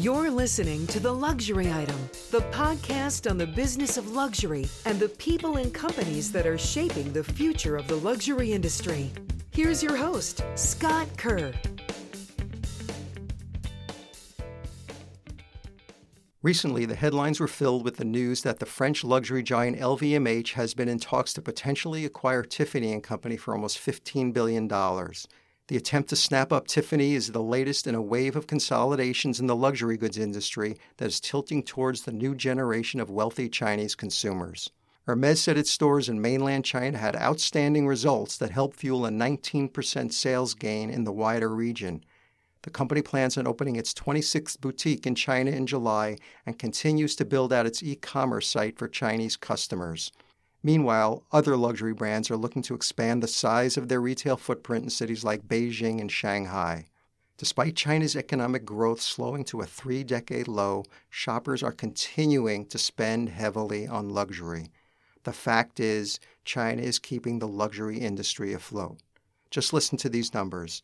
You're listening to The Luxury Item, the podcast on the business of luxury and the people and companies that are shaping the future of the luxury industry. Here's your host, Scott Kerr. Recently, the headlines were filled with the news that the French luxury giant LVMH has been in talks to potentially acquire Tiffany and Company for almost $15 billion. The attempt to snap up Tiffany is the latest in a wave of consolidations in the luxury goods industry that is tilting towards the new generation of wealthy Chinese consumers. Hermès said its stores in mainland China had outstanding results that helped fuel a 19% sales gain in the wider region. The company plans on opening its 26th boutique in China in July and continues to build out its e-commerce site for Chinese customers. Meanwhile, other luxury brands are looking to expand the size of their retail footprint in cities like Beijing and Shanghai. Despite China's economic growth slowing to a three-decade low, shoppers are continuing to spend heavily on luxury. The fact is, China is keeping the luxury industry afloat. Just listen to these numbers.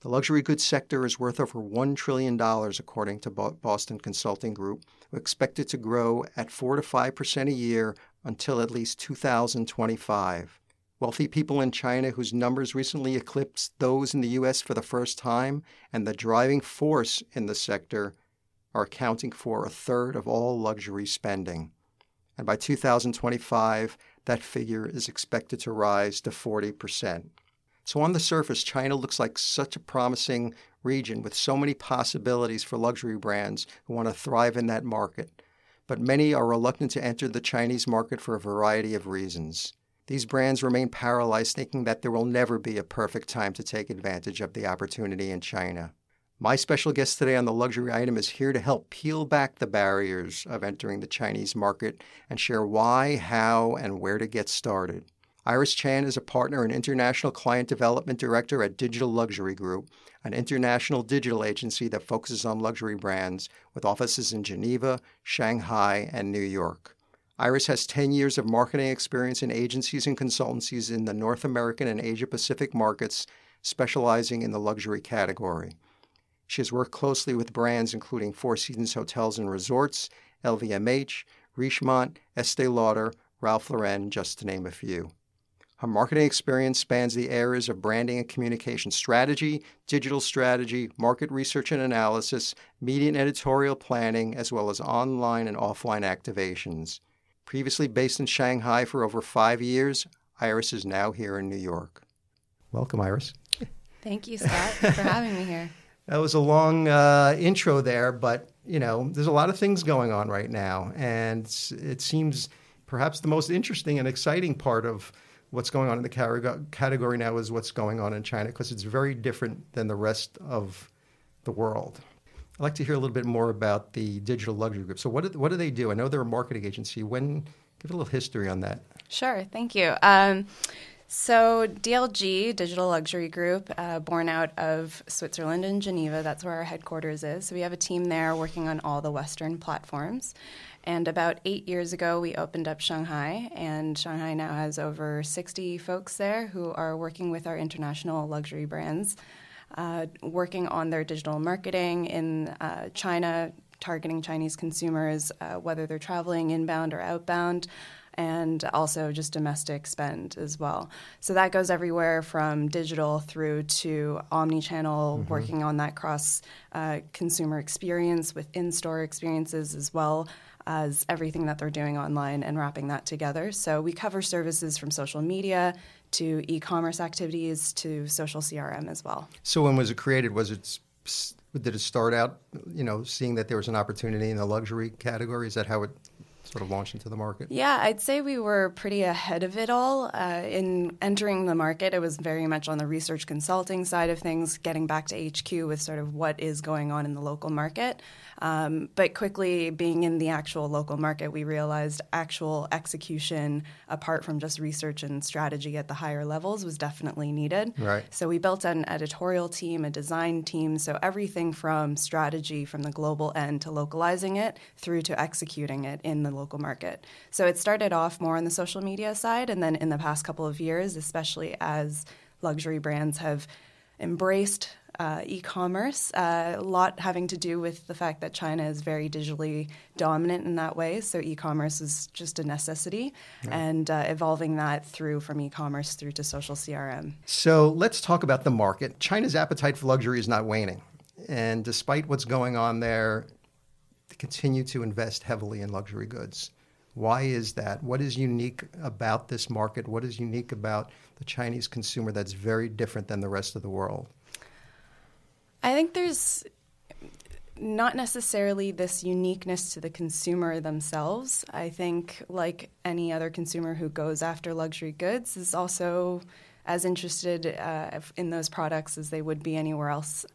The luxury goods sector is worth over $1 trillion, according to Boston Consulting Group, expected to grow at 4 to 5% a year until at least 2025. Wealthy people in China whose numbers recently eclipsed those in the U.S. for the first time and the driving force in the sector are accounting for a third of all luxury spending. And by 2025, that figure is expected to rise to 40%. So on the surface, China looks like such a promising region with so many possibilities for luxury brands who want to thrive in that market. But many are reluctant to enter the Chinese market for a variety of reasons. These brands remain paralyzed, thinking that there will never be a perfect time to take advantage of the opportunity in China. My special guest today on The Luxury Item is here to help peel back the barriers of entering the Chinese market and share why, how, and where to get started. Iris Chan is a partner and international client development director at Digital Luxury Group, an international digital agency that focuses on luxury brands with offices in Geneva, Shanghai, and New York. Iris has 10 years of marketing experience in agencies and consultancies in the North American and Asia-Pacific markets, specializing in the luxury category. She has worked closely with brands including Four Seasons Hotels and Resorts, LVMH, Richemont, Estee Lauder, Ralph Lauren, just to name a few. Her marketing experience spans the areas of branding and communication strategy, digital strategy, market research and analysis, media and editorial planning, as well as online and offline activations. Previously based in Shanghai for over 5 years, Iris is now here in New York. Welcome, Iris. Thank you, Scott, for having me here. That was a long intro there, but, you know, there's a lot of things going on right now, and it seems perhaps the most interesting and exciting part of what's going on in the category now is what's going on in China, because it's very different than the rest of the world. I'd like to hear a little bit more about the Digital Luxury Group. So what do they do? I know they're a marketing agency. Give a little history on that. Sure. Thank you. So DLG, Digital Luxury Group, born out of Switzerland and Geneva. That's where our headquarters is. So we have a team there working on all the Western platforms. And about 8 years ago, we opened up Shanghai, and Shanghai now has over 60 folks there who are working with our international luxury brands, working on their digital marketing in China, targeting Chinese consumers, whether they're traveling inbound or outbound, and also just domestic spend as well. So that goes everywhere from digital through to omni-channel, mm-hmm. working on that cross-consumer experience with in-store experiences as well as everything that they're doing online and wrapping that together. So we cover services from social media to e-commerce activities to social CRM as well. So when was it created? Did it start out, seeing that there was an opportunity in the luxury category? Is that how it sort of launched into the market? Yeah, I'd say we were pretty ahead of it all. In entering the market, it was very much on the research consulting side of things, getting back to HQ with sort of what is going on in the local market. But quickly being in the actual local market, we realized actual execution, apart from just research and strategy at the higher levels, was definitely needed. Right. So we built an editorial team, a design team, so everything from strategy from the global end to localizing it through to executing it in the local market. So it started off more on the social media side, and then in the past couple of years, especially as luxury brands have embraced e-commerce, a lot having to do with the fact that China is very digitally dominant in that way. So e-commerce is just a necessity, and evolving that through from e-commerce through to social CRM. So let's talk about the market. China's appetite for luxury is not waning. And despite what's going on there, they continue to invest heavily in luxury goods. Why is that? What is unique about this market? What is unique about the Chinese consumer that's very different than the rest of the world? I think there's not necessarily this uniqueness to the consumer themselves. I think, like any other consumer who goes after luxury goods, is also as interested in those products as they would be anywhere else.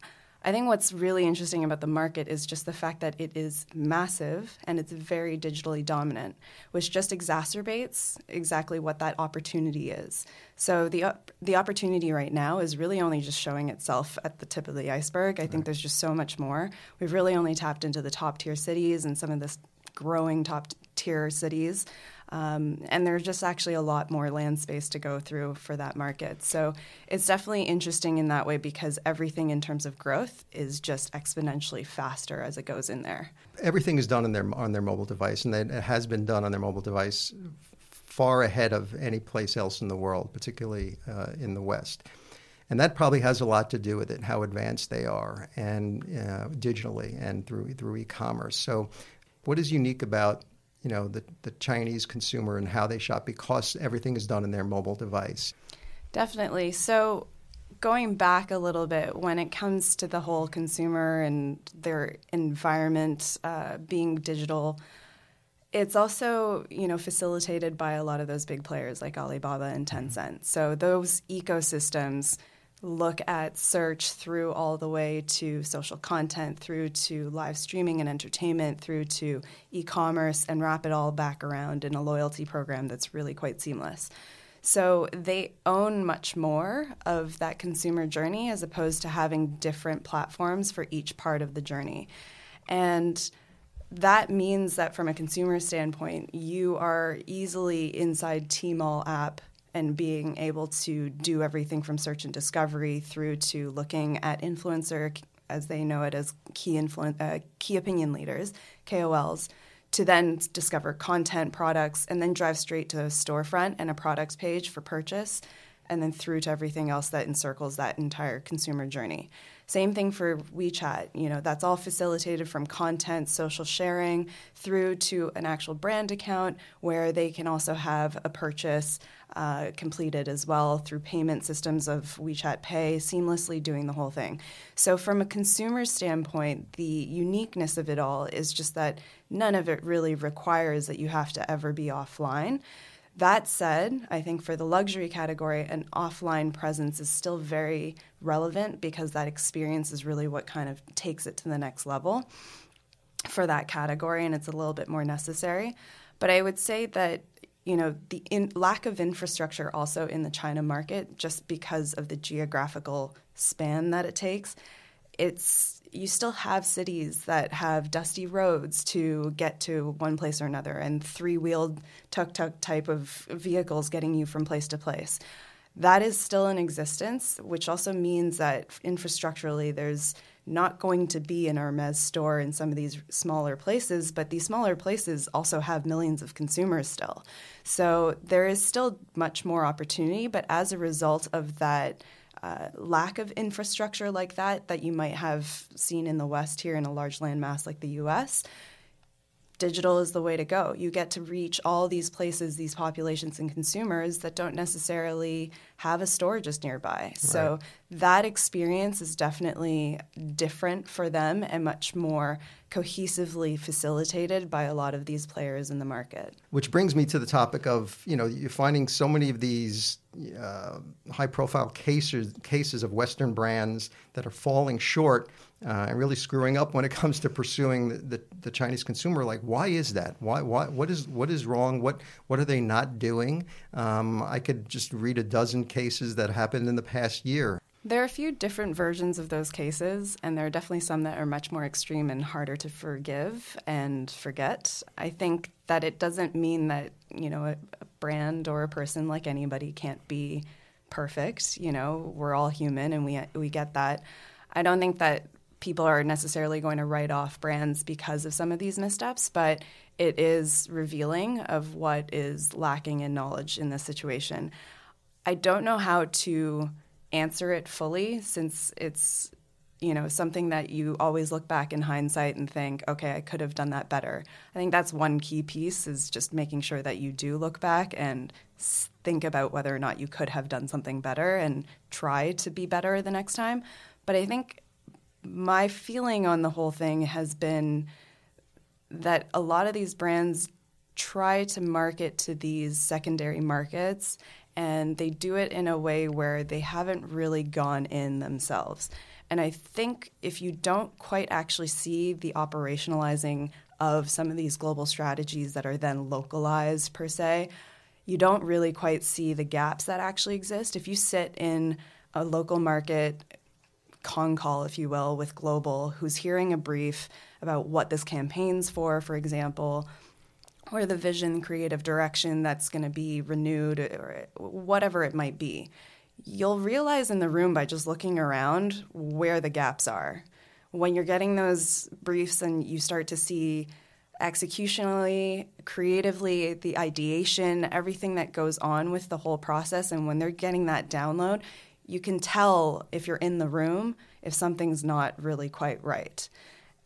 I think what's really interesting about the market is just the fact that it is massive and it's very digitally dominant, which just exacerbates exactly what that opportunity is. So the opportunity right now is really only just showing itself at the tip of the iceberg. I think there's just so much more. We've really only tapped into the top-tier cities and some of this growing top-tier cities. And there's just actually a lot more land space to go through for that market. So it's definitely interesting in that way because everything in terms of growth is just exponentially faster as it goes in there. Everything is done on their mobile device, and it has been done on their mobile device far ahead of any place else in the world, particularly in the West. And that probably has a lot to do with it, how advanced they are and digitally and through e-commerce. So what is unique about the Chinese consumer and how they shop because everything is done in their mobile device? Definitely. So going back a little bit, when it comes to the whole consumer and their environment being digital, it's also, facilitated by a lot of those big players like Alibaba and Tencent. Mm-hmm. So those ecosystems look at search through all the way to social content, through to live streaming and entertainment, through to e-commerce, and wrap it all back around in a loyalty program that's really quite seamless. So they own much more of that consumer journey as opposed to having different platforms for each part of the journey. And that means that from a consumer standpoint, you are easily inside Tmall app and being able to do everything from search and discovery through to looking at influencer, as they know it as key opinion leaders, KOLs, to then discover content, products, and then drive straight to a storefront and a products page for purchase, and then through to everything else that encircles that entire consumer journey. Same thing for WeChat. That's all facilitated from content, social sharing, through to an actual brand account where they can also have a purchase completed as well through payment systems of WeChat Pay, seamlessly doing the whole thing. So from a consumer standpoint, the uniqueness of it all is just that none of it really requires that you have to ever be offline. That said, I think for the luxury category, an offline presence is still very relevant because that experience is really what kind of takes it to the next level for that category, and it's a little bit more necessary. But I would say that the lack of infrastructure also in the China market, just because of the geographical span that it takes, you still have cities that have dusty roads to get to one place or another, and three-wheeled tuk-tuk type of vehicles getting you from place to place. That is still in existence, which also means that infrastructurally there's not going to be an Hermès store in some of these smaller places, but these smaller places also have millions of consumers still. So there is still much more opportunity, but as a result of that lack of infrastructure like that you might have seen in the West here in a large landmass like the U.S., digital is the way to go. You get to reach all these places, these populations and consumers that don't necessarily have a store just nearby. Right. So that experience is definitely different for them and much more cohesively facilitated by a lot of these players in the market. Which brings me to the topic of, you're finding so many of these high-profile cases of Western brands that are falling short and really screwing up when it comes to pursuing the Chinese consumer. Like, why is that? Why? What is wrong? What are they not doing? I could just read a dozen cases that happened in the past year. There are a few different versions of those cases, and there are definitely some that are much more extreme and harder to forgive and forget. I think that it doesn't mean that, a brand or a person like anybody can't be perfect. We're all human, and we get that. I don't think that people are necessarily going to write off brands because of some of these missteps, but it is revealing of what is lacking in knowledge in this situation. I don't know how to answer it fully, since it's, you know, something that you always look back in hindsight and think, okay, I could have done that better. I think that's one key piece, is just making sure that you do look back and think about whether or not you could have done something better and try to be better the next time. But I think my feeling on the whole thing has been that a lot of these brands try to market to these secondary markets, and they do it in a way where they haven't really gone in themselves. And I think if you don't quite actually see the operationalizing of some of these global strategies that are then localized per se, you don't really quite see the gaps that actually exist. If you sit in a local market con call, if you will, with global, who's hearing a brief about what this campaign's for example, or the vision, creative direction that's going to be renewed, or whatever it might be, you'll realize in the room by just looking around where the gaps are. When you're getting those briefs and you start to see executionally, creatively, the ideation, everything that goes on with the whole process, and when they're getting that download, you can tell if you're in the room if something's not really quite right.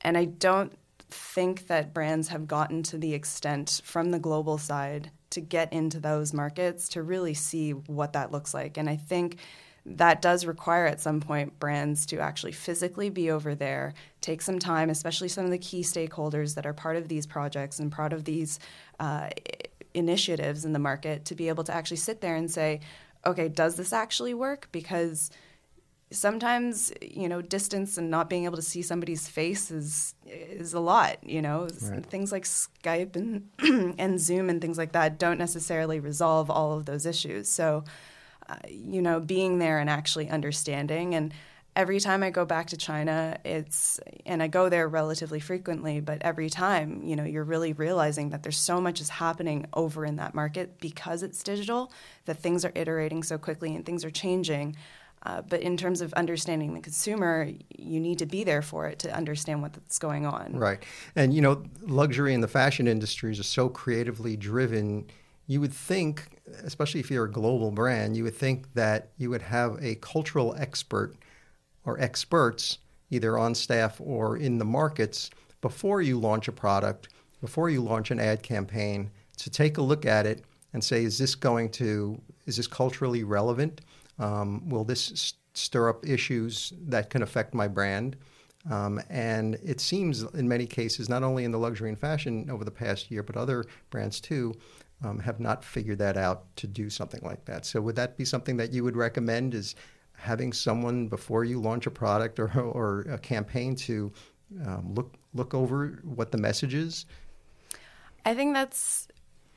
And I don't think that brands have gotten to the extent from the global side to get into those markets to really see what that looks like. And I think that does require at some point brands to actually physically be over there, take some time, especially some of the key stakeholders that are part of these projects and part of these initiatives in the market, to be able to actually sit there and say, okay, does this actually work? Because sometimes, you know, distance and not being able to see somebody's face is a lot, you know. Right. Things like Skype and and Zoom and things like that don't necessarily resolve all of those issues. So, you know, being there and actually understanding. And every time I go back to China, and I go there relatively frequently, but every time, you know, you're really realizing that there's so much is happening over in that market because it's digital, that things are iterating so quickly and things are changing. But in terms of understanding the consumer, you need to be there for it to understand what's going on. Right. And, you know, luxury and the fashion industries are so creatively driven. You would think, especially if you're a global brand, you would think that you would have a cultural expert or experts either on staff or in the markets before you launch a product, before you launch an ad campaign, to take a look at it and say, is this culturally relevant? Will this stir up issues that can affect my brand? And it seems in many cases, not only in the luxury and fashion over the past year, but other brands too, have not figured that out to do something like that. So would that be something that you would recommend, is having someone before you launch a product or a campaign to look over what the message is? I think that's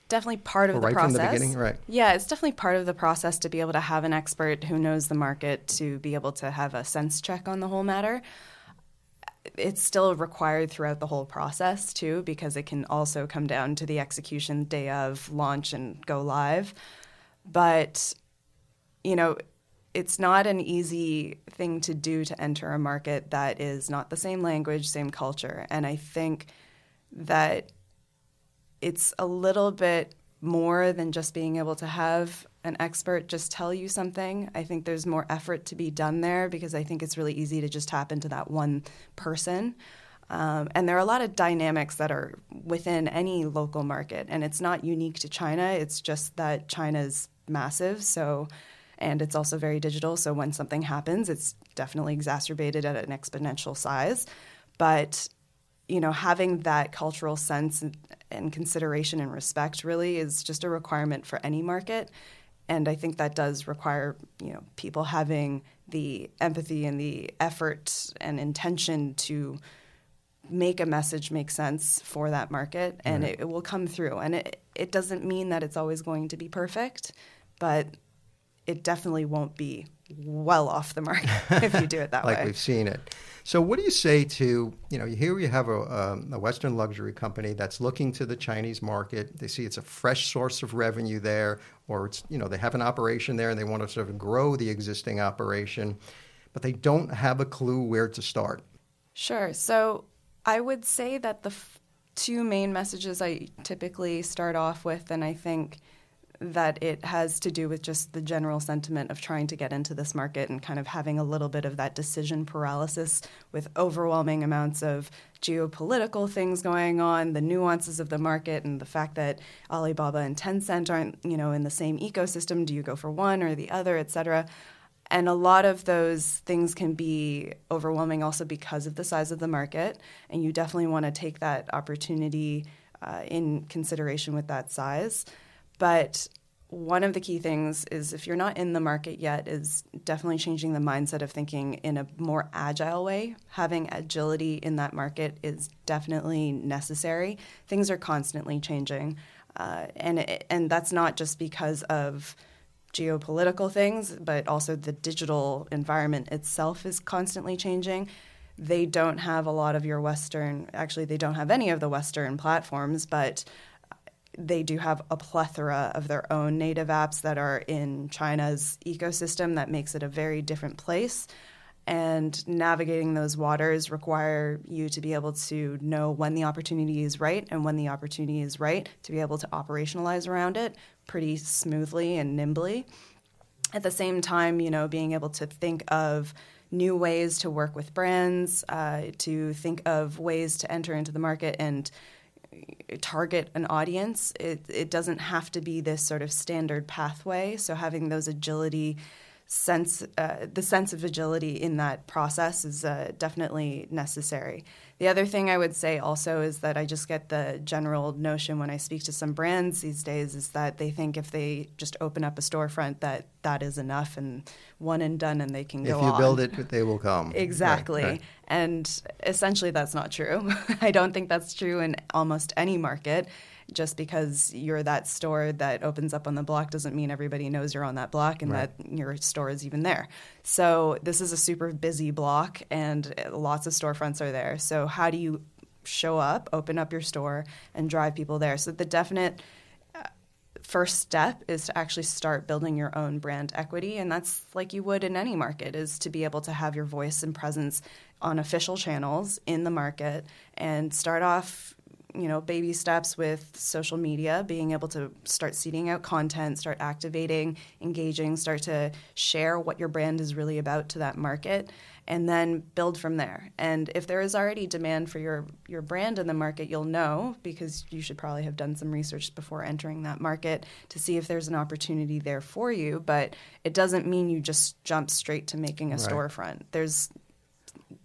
definitely part of the process. Right from the beginning, right? Yeah, it's definitely part of the process to be able to have an expert who knows the market to be able to have a sense check on the whole matter. It's still required throughout the whole process too, because it can also come down to the execution day of launch and go live. But, you know, it's not an easy thing to do, to enter a market that is not the same language, same culture. And I think that it's a little bit more than just being able to have an expert just tell you something. I think there's more effort to be done there, because I think it's really easy to just tap into that one person. And there are a lot of dynamics that are within any local market. And it's not unique to China. It's just that China's massive. And it's also very digital. So when something happens, it's definitely exacerbated at an exponential size. But, you know, having that cultural sense and consideration and respect really is just a requirement for any market. And I think that does require, you know, people having the empathy and the effort and intention to make a message make sense for that market. And right. It will come through. And it doesn't mean that it's always going to be perfect, but it definitely won't be well off the mark if you do it that way. Like we've seen it. So what do you say to, you know, here you have a Western luxury company that's looking to the Chinese market. They see it's a fresh source of revenue there, or it's, you know, they have an operation there and they want to sort of grow the existing operation. but they don't have a clue where to start. Sure. So I would say that the two main messages I typically start off with, and I think that it has to do with just the general sentiment of trying to get into this market and kind of having a little bit of that decision paralysis with overwhelming amounts of geopolitical things going on, the nuances of the market, and the fact that Alibaba and Tencent aren't, you know, in the same ecosystem. Do you go for one or the other, et cetera? And a lot of those things can be overwhelming also because of the size of the market, and you definitely want to take that opportunity in consideration with that size. But one of the key things is, if you're not in the market yet, is definitely changing the mindset of thinking in a more agile way. Having agility in that market is definitely necessary. Things are constantly changing, and that's not just because of geopolitical things, but also the digital environment itself is constantly changing. They don't have a lot of your Western – actually, they don't have any of the Western platforms, but – they do have a plethora of their own native apps that are in China's ecosystem that makes it a very different place. And navigating those waters require you to be able to know when the opportunity is right, and when the opportunity is right, to be able to operationalize around it pretty smoothly and nimbly. At the same time, you know, being able to think of new ways to work with brands, to think of ways to enter into the market and target an audience. It doesn't have to be this sort of standard pathway. So having those agility sense, the sense of agility in that process is definitely necessary. The other thing I would say also is that I just get the general notion when I speak to some brands these days is that they think if they just open up a storefront that is enough and one and done, and they can go on. If you build it, they will come. Exactly. Right. And essentially that's not true. I don't think that's true in almost any market. Just because you're that store that opens up on the block doesn't mean everybody knows you're on that block and right. that your store is even there. So this is a super busy block, and lots of storefronts are there. So how do you show up, open up your store, and drive people there? So the definite first step is to actually start building your own brand equity, and that's like you would in any market, is to be able to have your voice and presence on official channels in the market and start off, you know, baby steps with social media, being able to start seeding out content, start activating, engaging, start to share what your brand is really about to that market, and then build from there. And if there is already demand for your brand in the market, you'll know, because you should probably have done some research before entering that market to see if there's an opportunity there for you. But it doesn't mean you just jump straight to making a storefront. There's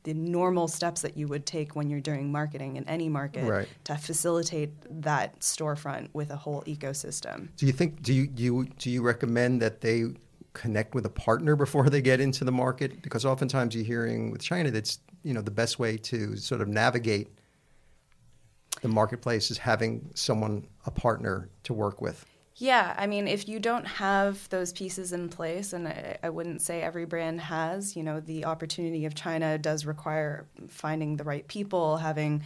the normal steps that you would take when you're doing marketing in any market to facilitate that storefront with a whole ecosystem. Do you recommend that they connect with a partner before they get into the market? Because oftentimes you're hearing with China that's, you know, the best way to sort of navigate the marketplace is having someone, a partner to work with. Yeah, I mean, if you don't have those pieces in place, and I wouldn't say every brand has, you know, the opportunity of China does require finding the right people, having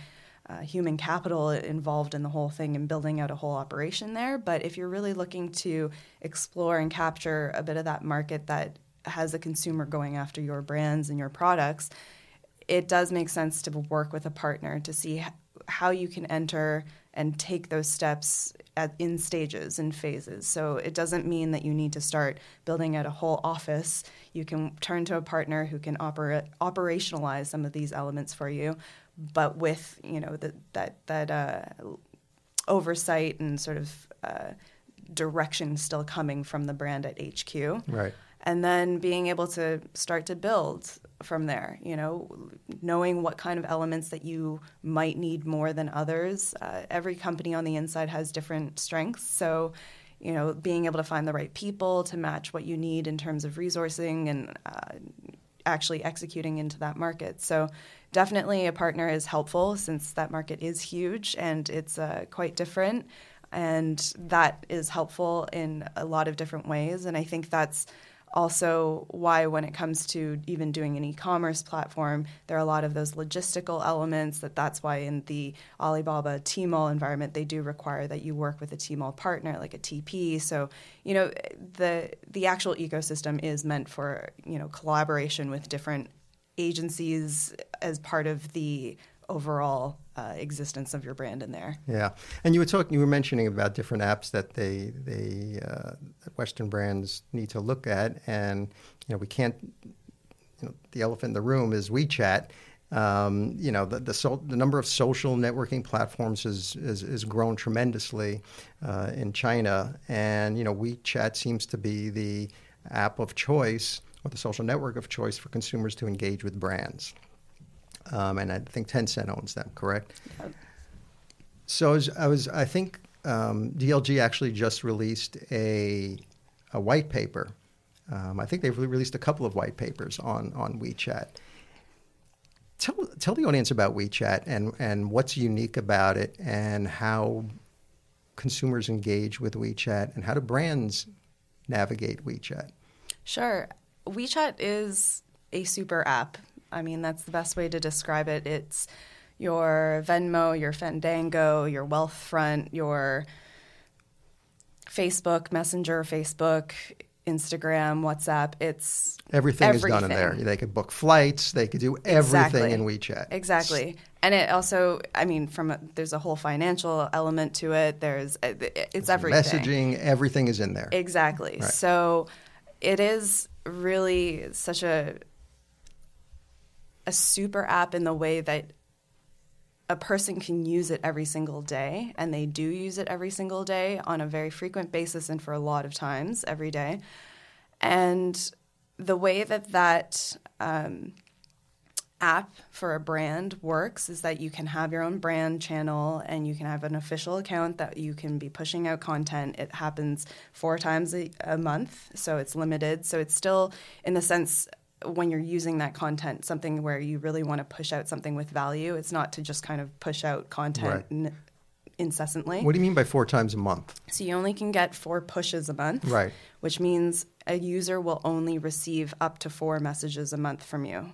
human capital involved in the whole thing and building out a whole operation there. But if you're really looking to explore and capture a bit of that market that has a consumer going after your brands and your products, it does make sense to work with a partner to see how you can enter and take those steps in stages and phases. So it doesn't mean that you need to start building out a whole office. You can turn to a partner who can operationalize some of these elements for you, but with, you know, that oversight and sort of direction still coming from the brand at HQ. Right. And then being able to start to build from there, you know, knowing what kind of elements that you might need more than others. Every company on the inside has different strengths. So, you know, being able to find the right people to match what you need in terms of resourcing and actually executing into that market. So definitely a partner is helpful, since that market is huge and it's quite different. And that is helpful in a lot of different ways. And I think that's also why when it comes to even doing an e-commerce platform, there are a lot of those logistical elements that's why in the Alibaba Tmall environment, they do require that you work with a Tmall partner, like a TP. So, you know, the actual ecosystem is meant for, you know, collaboration with different agencies as part of the overall existence of your brand in there. Yeah, and you were mentioning about different apps that they Western brands need to look at, and you know we can't. You know, the elephant in the room is WeChat. You know the number of social networking platforms has grown tremendously in China, and you know WeChat seems to be the app of choice or the social network of choice for consumers to engage with brands. And I think Tencent owns them, correct? Yep. So I think DLG actually just released a white paper. I think they've released a couple of white papers on WeChat. Tell the audience about WeChat and what's unique about it and how consumers engage with WeChat and how do brands navigate WeChat? Sure. WeChat is a super app. I mean, that's the best way to describe it. It's your Venmo, your Fandango, your Wealthfront, your Facebook, Messenger, Facebook, Instagram, WhatsApp. It's everything is done in there. They could book flights. They could do everything in WeChat. Exactly. And it also, I mean, there's a whole financial element to it. There's everything. Messaging, everything is in there. Exactly. Right. So it is really such a super app in the way that a person can use it every single day, and they do use it every single day on a very frequent basis and for a lot of times every day. And the way that app for a brand works is that you can have your own brand channel and you can have an official account that you can be pushing out content. It happens 4 times a month, so it's limited. So it's still, in the sense, when you're using that content, something where you really want to push out something with value. It's not to just kind of push out content incessantly. What do you mean by 4 times a month? So you only can get 4 pushes a month, right? Which means a user will only receive up to 4 messages a month from you.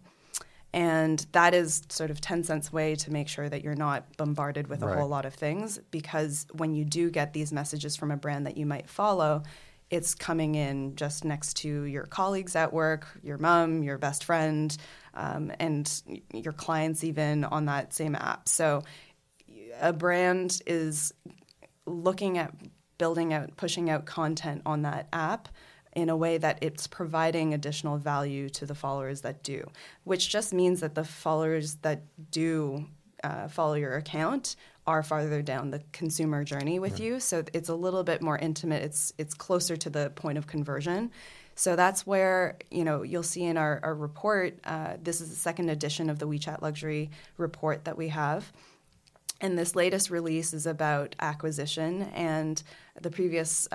And that is sort of Tencent's way to make sure that you're not bombarded with a whole lot of things, because when you do get these messages from a brand that you might follow, it's coming in just next to your colleagues at work, your mom, your best friend, and your clients even on that same app. So a brand is looking at building out, pushing out content on that app in a way that it's providing additional value to the followers that do, which just means that the followers that do follow your account are farther down the consumer journey with you. So it's a little bit more intimate. It's closer to the point of conversion. So that's where, you know, you'll see in our report, this is the second edition of the WeChat Luxury report that we have. And this latest release is about acquisition, and the previous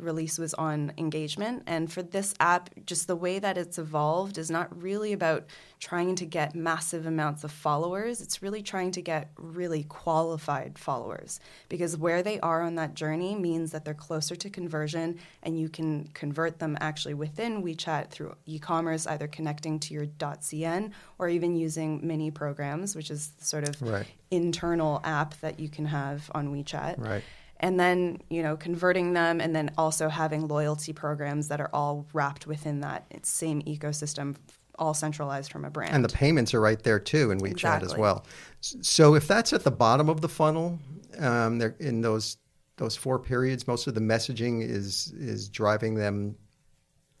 release was on engagement. And for this app, just the way that it's evolved is not really about trying to get massive amounts of followers. It's really trying to get really qualified followers, because where they are on that journey means that they're closer to conversion, and you can convert them actually within WeChat through e-commerce, either connecting to your .cn or even using mini programs, which is sort of internal app that you can have on WeChat. Right. And then, you know, converting them, and then also having loyalty programs that are all wrapped within that same ecosystem, all centralized from a brand. And the payments are right there too in WeChat as well. So if that's at the bottom of the funnel, they're in those 4 periods, most of the messaging is driving them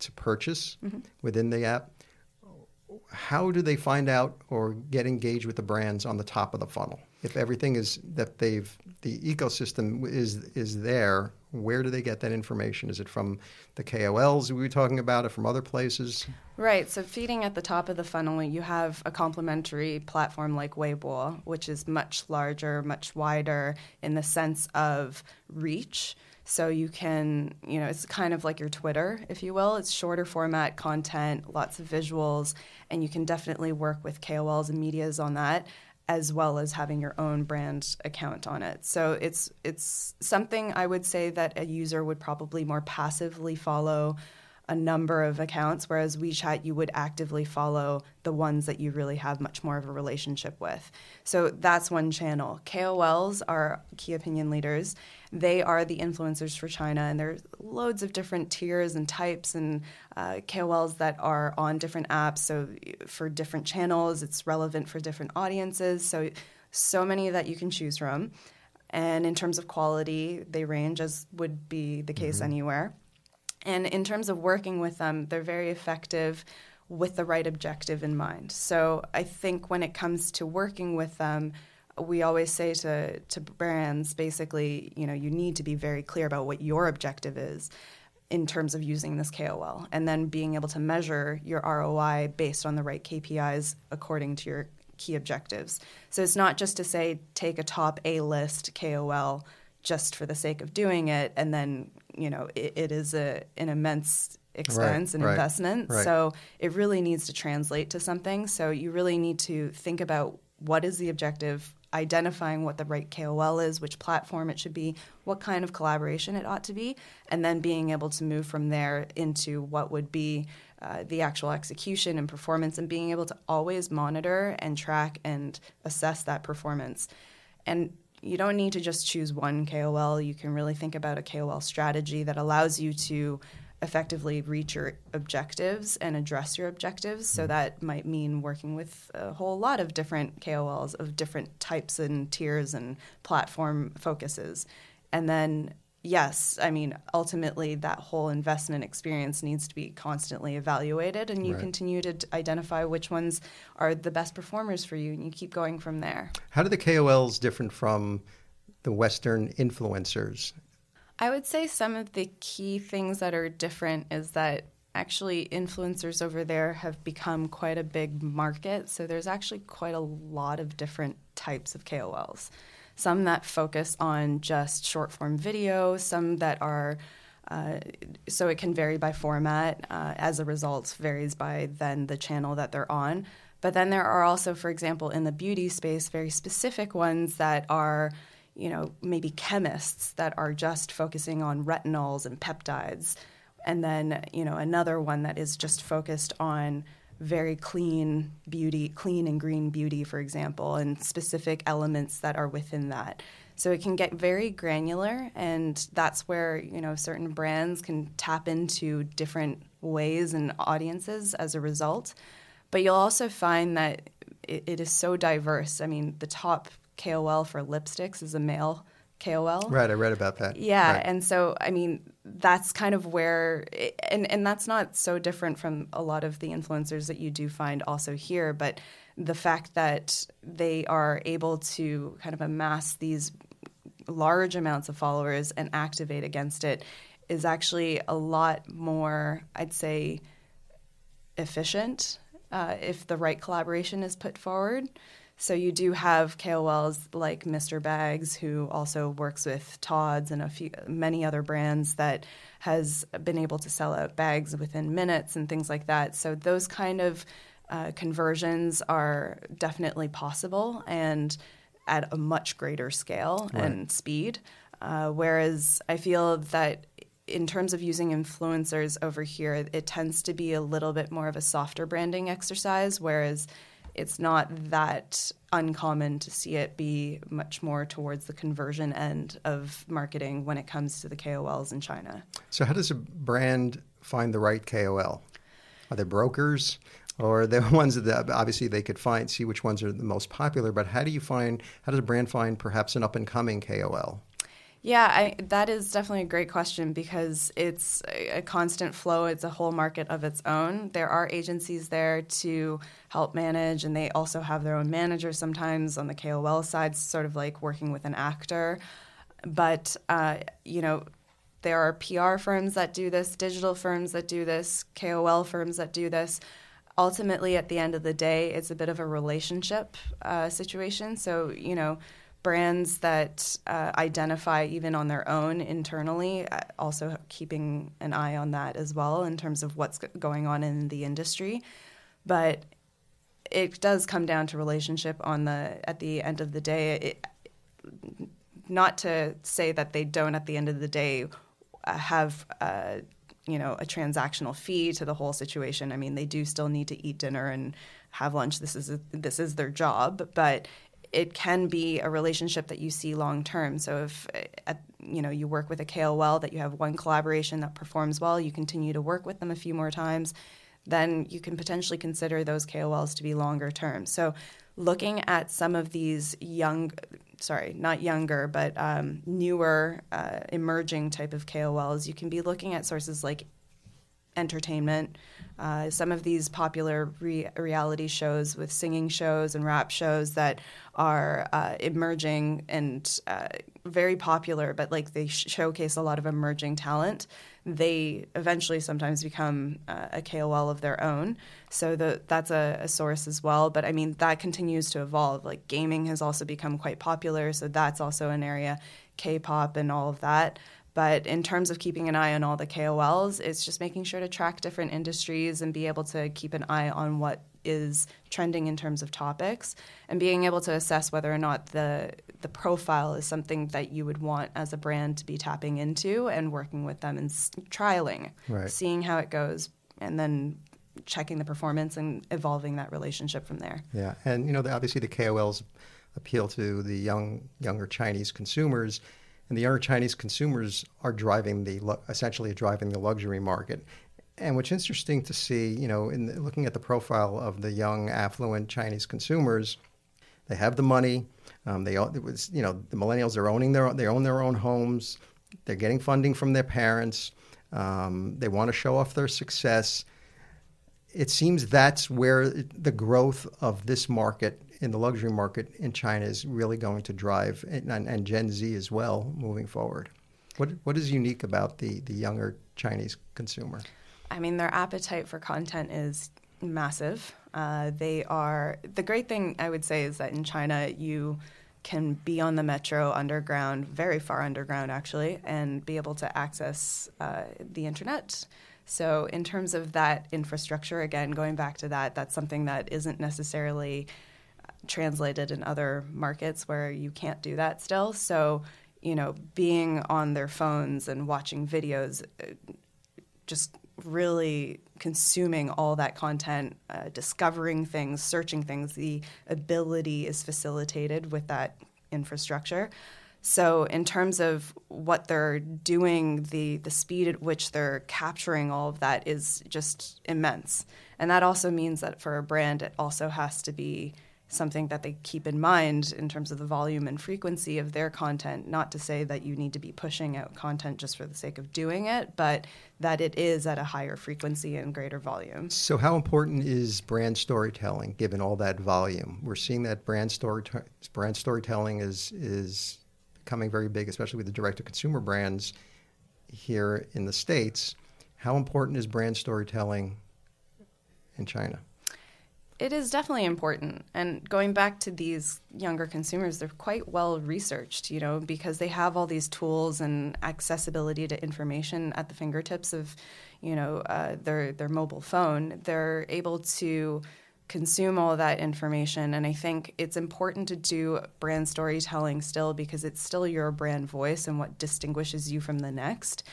to purchase within the app. How do they find out or get engaged with the brands on the top of the funnel? If everything is that the ecosystem is there, where do they get that information? Is it from the KOLs we were talking about, or from other places? Right. So feeding at the top of the funnel, you have a complementary platform like Weibo, which is much larger, much wider in the sense of reach. So you can, you know, it's kind of like your Twitter, if you will. It's shorter format content, lots of visuals, and you can definitely work with KOLs and medias on that, as well as having your own brand account on it. So it's something I would say that a user would probably more passively follow a number of accounts, whereas WeChat, you would actively follow the ones that you really have much more of a relationship with. So that's one channel. KOLs are key opinion leaders. They are the influencers for China, and there's loads of different tiers and types and KOLs that are on different apps. So for different channels, it's relevant for different audiences. So many that you can choose from. And in terms of quality, they range, as would be the case anywhere. And in terms of working with them, they're very effective with the right objective in mind. So I think when it comes to working with them, we always say to brands, basically, you know, you need to be very clear about what your objective is in terms of using this KOL, and then being able to measure your ROI based on the right KPIs according to your key objectives. So it's not just to say take a top A-list KOL just for the sake of doing it, and then, you know, it is an immense expense and investment. Right. So it really needs to translate to something. So you really need to think about what is the objective, identifying what the right KOL is, which platform it should be, what kind of collaboration it ought to be, and then being able to move from there into what would be the actual execution and performance, and being able to always monitor and track and assess that performance. And you don't need to just choose one KOL. You can really think about a KOL strategy that allows you to effectively reach your objectives and address your objectives. So that might mean working with a whole lot of different KOLs of different types and tiers and platform focuses. And then yes, I mean, ultimately, that whole investment experience needs to be constantly evaluated, and you continue to identify which ones are the best performers for you, and you keep going from there. How do the KOLs differ from the Western influencers? I would say some of the key things that are different is that actually influencers over there have become quite a big market, so there's actually quite a lot of different types of KOLs. Some that focus on just short-form video, some that are so it can vary by format. As a result, varies by then the channel that they're on. But then there are also, for example, in the beauty space, very specific ones that are, you know, maybe chemists that are just focusing on retinols and peptides. And then, you know, another one that is just focused on very clean beauty, clean and green beauty, for example, and specific elements that are within that. So it can get very granular, and that's where, you know, certain brands can tap into different ways and audiences as a result. But you'll also find that it is so diverse. I mean, the top KOL for lipsticks is a male KOL. Right, I read about that. Yeah, right. And so, I mean, that's kind of where, and that's not so different from a lot of the influencers that you do find also here, but the fact that they are able to kind of amass these large amounts of followers and activate against it is actually a lot more, I'd say, efficient if the right collaboration is put forward. So you do have KOLs like Mr. Bags, who also works with Tod's and many other brands, that has been able to sell out bags within minutes and things like that. So those kind of conversions are definitely possible, and at a much greater scale and speed. Whereas I feel that in terms of using influencers over here, it tends to be a little bit more of a softer branding exercise, whereas it's not that uncommon to see it be much more towards the conversion end of marketing when it comes to the KOLs in China. So how does a brand find the right KOL? Are they brokers, or are they ones that obviously they could find, see which ones are the most popular, but how does a brand find perhaps an up-and-coming KOL? Yeah, that is definitely a great question, because it's a constant flow. It's a whole market of its own. There are agencies there to help manage, and they also have their own manager sometimes on the KOL side, sort of like working with an actor. But, you know, there are PR firms that do this, digital firms that do this, KOL firms that do this. Ultimately, at the end of the day, it's a bit of a relationship situation. So, you know, brands that identify even on their own internally, also keeping an eye on that as well in terms of what's going on in the industry. But it does come down to relationship at the end of the day. Not to say that they don't at the end of the day have you know, a transactional fee to the whole situation. I mean, they do still need to eat dinner and have lunch. This is their job, but it can be a relationship that you see long term. So if you work with a KOL that you have one collaboration that performs well, you continue to work with them a few more times, then you can potentially consider those KOLs to be longer term. So looking at some of these newer, emerging type of KOLs, you can be looking at sources like entertainment, some of these popular reality shows with singing shows and rap shows that are emerging and very popular, but like they showcase a lot of emerging talent. They eventually sometimes become a KOL of their own. So that's a source as well. But I mean, that continues to evolve. Like gaming has also become quite popular. So that's also an area, K-pop and all of that. But in terms of keeping an eye on all the KOLs, it's just making sure to track different industries and be able to keep an eye on what is trending in terms of topics and being able to assess whether or not the profile is something that you would want as a brand to be tapping into and working with them and trialing, right, seeing how it goes, and then checking the performance and evolving that relationship from there. Yeah, and obviously the KOLs appeal to the younger Chinese consumers. And the younger Chinese consumers are essentially driving the luxury market. And what's interesting to see, in looking at the profile of the young, affluent Chinese consumers, they have the money. The millennials are they own their own homes. They're getting funding from their parents. They want to show off their success. It seems that's where the growth of this market, in the luxury market in China, is really going to drive, and Gen Z as well, moving forward. What is unique about the younger Chinese consumer? I mean, their appetite for content is massive. The great thing I would say is that in China, you can be on the metro underground, very far underground actually, and be able to access the internet. So in terms of that infrastructure, again, going back to that, that's something that isn't necessarily translated in other markets where you can't do that still. So, being on their phones and watching videos, just really consuming all that content, discovering things, searching things, the ability is facilitated with that infrastructure. So in terms of what they're doing, the speed at which they're capturing all of that is just immense. And that also means that for a brand, it also has to be something that they keep in mind in terms of the volume and frequency of their content, not to say that you need to be pushing out content just for the sake of doing it, but that it is at a higher frequency and greater volume. So how important is brand storytelling given all that volume? We're seeing that brand storytelling is becoming very big, especially with the direct-to-consumer brands here in the States. How important is brand storytelling in China? It is definitely important. And going back to these younger consumers, they're quite well researched, because they have all these tools and accessibility to information at the fingertips of, their mobile phone. They're able to consume all that information. And I think it's important to do brand storytelling still, because it's still your brand voice and what distinguishes you from the next.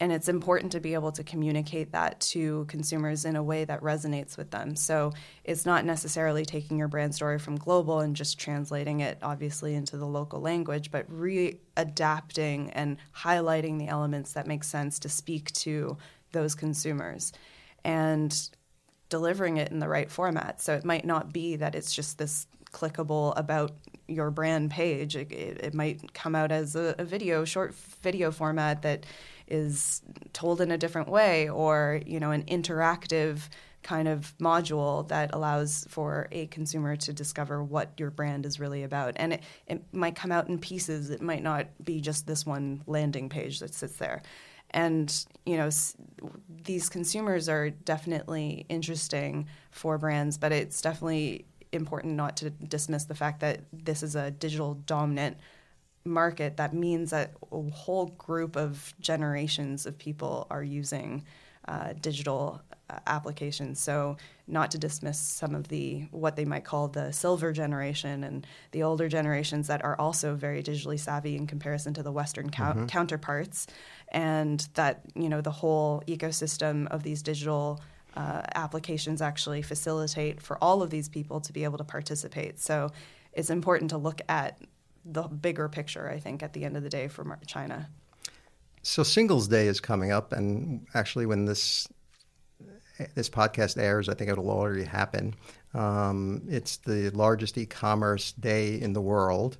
And it's important to be able to communicate that to consumers in a way that resonates with them. So it's not necessarily taking your brand story from global and just translating it, obviously, into the local language, but readapting and highlighting the elements that make sense to speak to those consumers and delivering it in the right format. So it might not be that it's just this clickable about your brand page. It might come out as a video, short video format that is told in a different way, or an interactive kind of module that allows for a consumer to discover what your brand is really about. And it might come out in pieces. It might not be just this one landing page that sits there. And these consumers are definitely interesting for brands, but it's definitely important not to dismiss the fact that this is a digital dominant market, that means that a whole group of generations of people are using digital applications. So not to dismiss some of the what they might call the silver generation and the older generations that are also very digitally savvy in comparison to the Western counterparts, and that, you know, the whole ecosystem of these digital applications actually facilitate for all of these people to be able to participate. So it's important to look at the bigger picture, I think, at the end of the day for China. So Singles' Day is coming up, and actually when this podcast airs, I think it'll already happen. It's the largest e-commerce day in the world.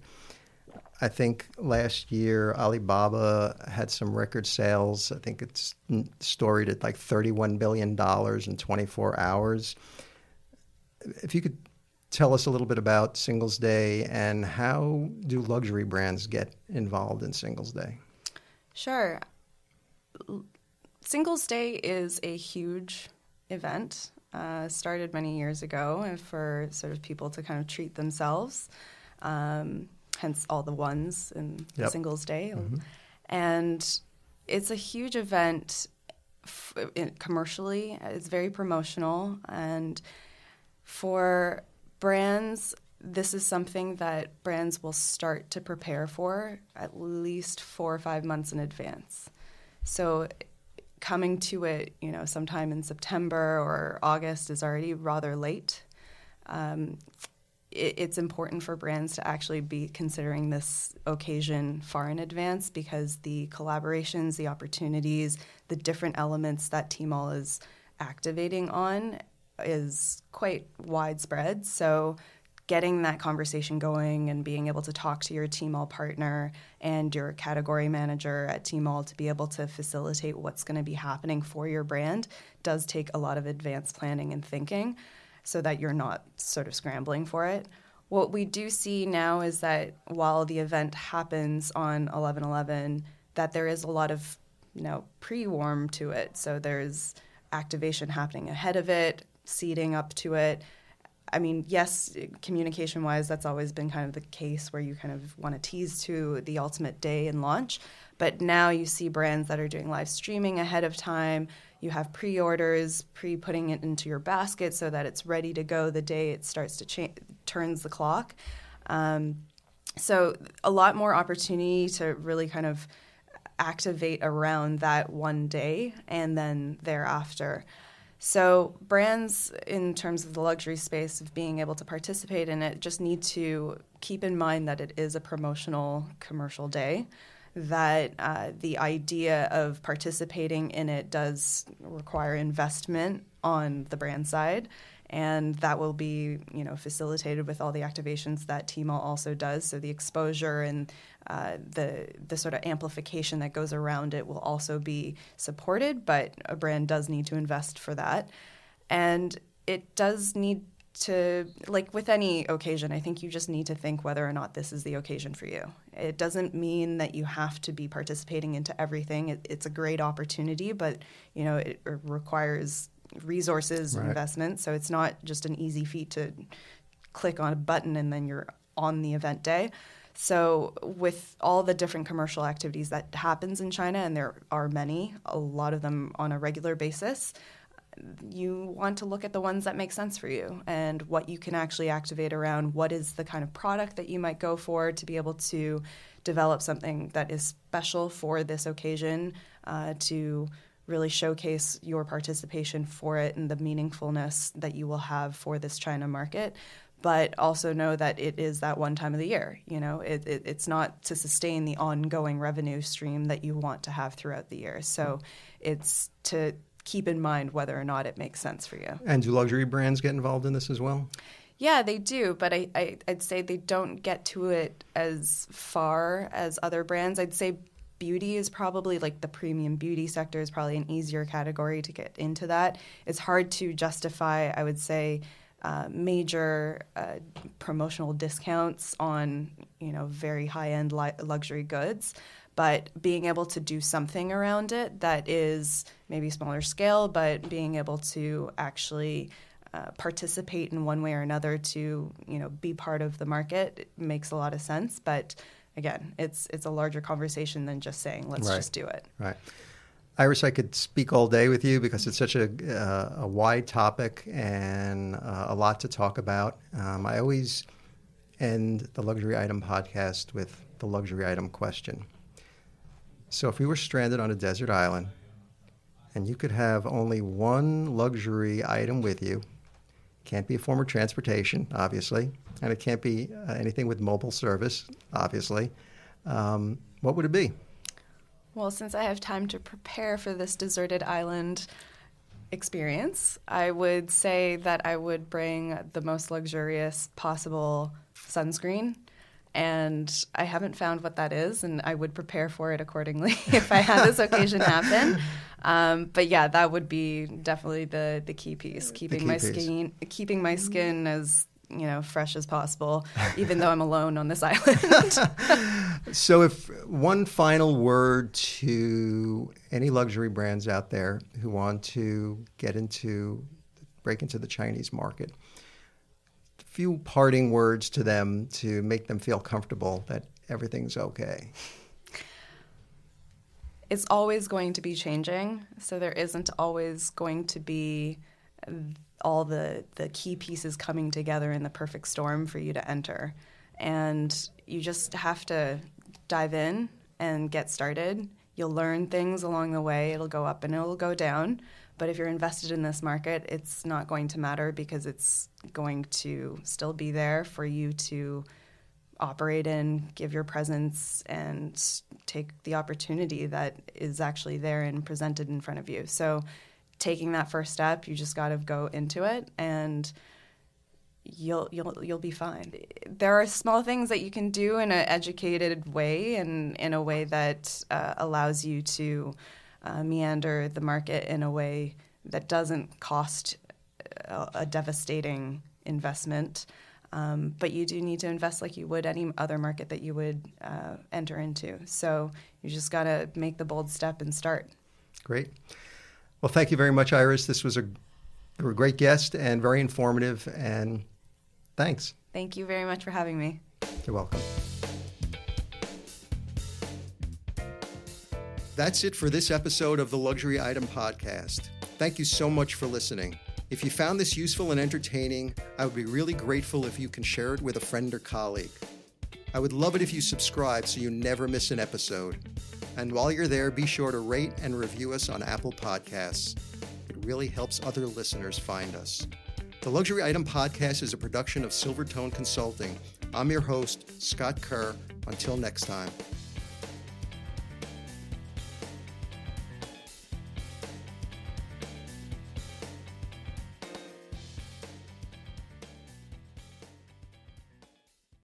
I think last year Alibaba had some record sales. I think it's storied at like $31 billion in 24 hours. If you could tell us a little bit about Singles' Day and how do luxury brands get involved in Singles' Day? Sure. Singles' Day is a huge event, started many years ago for sort of people to kind of treat themselves, hence all the ones in Singles' Day. Mm-hmm. And it's a huge event commercially. It's very promotional. And for brands, this is something that brands will start to prepare for at least 4 or 5 months in advance. So coming to it, you know, sometime in September or August is already rather late. It's important for brands to actually be considering this occasion far in advance, because the collaborations, the opportunities, the different elements that Tmall is activating on is quite widespread. So getting that conversation going and being able to talk to your Tmall partner and your category manager at Tmall to be able to facilitate what's going to be happening for your brand does take a lot of advanced planning and thinking so that you're not sort of scrambling for it. What we do see now is that while the event happens on 11/11, that there is a lot of, you know, pre-warm to it. So there's activation happening ahead of it, seeding up to it. I mean, yes, communication-wise, that's always been kind of the case where you kind of want to tease to the ultimate day and launch. But now you see brands that are doing live streaming ahead of time. You have pre-orders, pre-putting it into your basket so that it's ready to go the day it starts to turns the clock. So a lot more opportunity to really kind of activate around that one day and then thereafter. So brands, in terms of the luxury space of being able to participate in it, just need to keep in mind that it is a promotional commercial day, that the idea of participating in it does require investment on the brand side, and that will be, you know, facilitated with all the activations that Tmall also does. So the exposure and the sort of amplification that goes around it will also be supported, but a brand does need to invest for that. And it does need to, like with any occasion, I think you just need to think whether or not this is the occasion for you. It doesn't mean that you have to be participating into everything. It's a great opportunity, but, you know, it requires resources, right, investment. So it's not just an easy feat to click on a button and then you're on the event day. So with all the different commercial activities that happens in China, and there are many, a lot of them on a regular basis, you want to look at the ones that make sense for you and what you can actually activate around. What is the kind of product that you might go for to be able to develop something that is special for this occasion, to really showcase your participation for it and the meaningfulness that you will have for this China market. But also know that it is that one time of the year. You know, it's not to sustain the ongoing revenue stream that you want to have throughout the year. So it's to keep in mind whether or not it makes sense for you. And do luxury brands get involved in this as well? Yeah, they do, but I'd say they don't get to it as far as other brands. I'd say beauty is probably, like, the premium beauty sector is probably an easier category to get into that. It's hard to justify, I would say, major promotional discounts on, you know, very high-end luxury goods. But being able to do something around it that is maybe smaller scale, but being able to actually participate in one way or another to, you know, be part of the market makes a lot of sense. But again, it's a larger conversation than just saying, let's just do it. Right. Iris, I could speak all day with you because it's such a wide topic and a lot to talk about. I always end the Luxury Item podcast with the Luxury Item question. So if you were stranded on a desert island and you could have only one luxury item with you, can't be a form of transportation, obviously, and it can't be anything with mobile service, obviously, what would it be? Well, since I have time to prepare for this deserted island experience, I would say that I would bring the most luxurious possible sunscreen. And I haven't found what that is, and I would prepare for it accordingly if I had this occasion happen. But yeah, that would be definitely the key piece, keeping my skin as, you know, fresh as possible, even though I'm alone on this island. So if one final word to any luxury brands out there who want to break into the Chinese market, a few parting words to them to make them feel comfortable that everything's okay. It's always going to be changing, so there isn't always going to be all the key pieces coming together in the perfect storm for you to enter. And you just have to dive in and get started. You'll learn things along the way. It'll go up and it'll go down. But if you're invested in this market, it's not going to matter because it's going to still be there for you to operate in, give your presence, and take the opportunity that is actually there and presented in front of you. So taking that first step, you just got to go into it, and you'll be fine. There are small things that you can do in an educated way and in a way that allows you to meander the market in a way that doesn't cost a devastating investment. But you do need to invest like you would any other market that you would enter into. So you just got to make the bold step and start. Great. Well, thank you very much, Iris. This was a great guest and very informative, and thanks. Thank you very much for having me. You're welcome. That's it for this episode of the Luxury Item Podcast. Thank you so much for listening. If you found this useful and entertaining, I would be really grateful if you can share it with a friend or colleague. I would love it if you subscribe so you never miss an episode. And while you're there, be sure to rate and review us on Apple Podcasts. It really helps other listeners find us. The Luxury Item Podcast is a production of Silvertone Consulting. I'm your host, Scott Kerr. Until next time.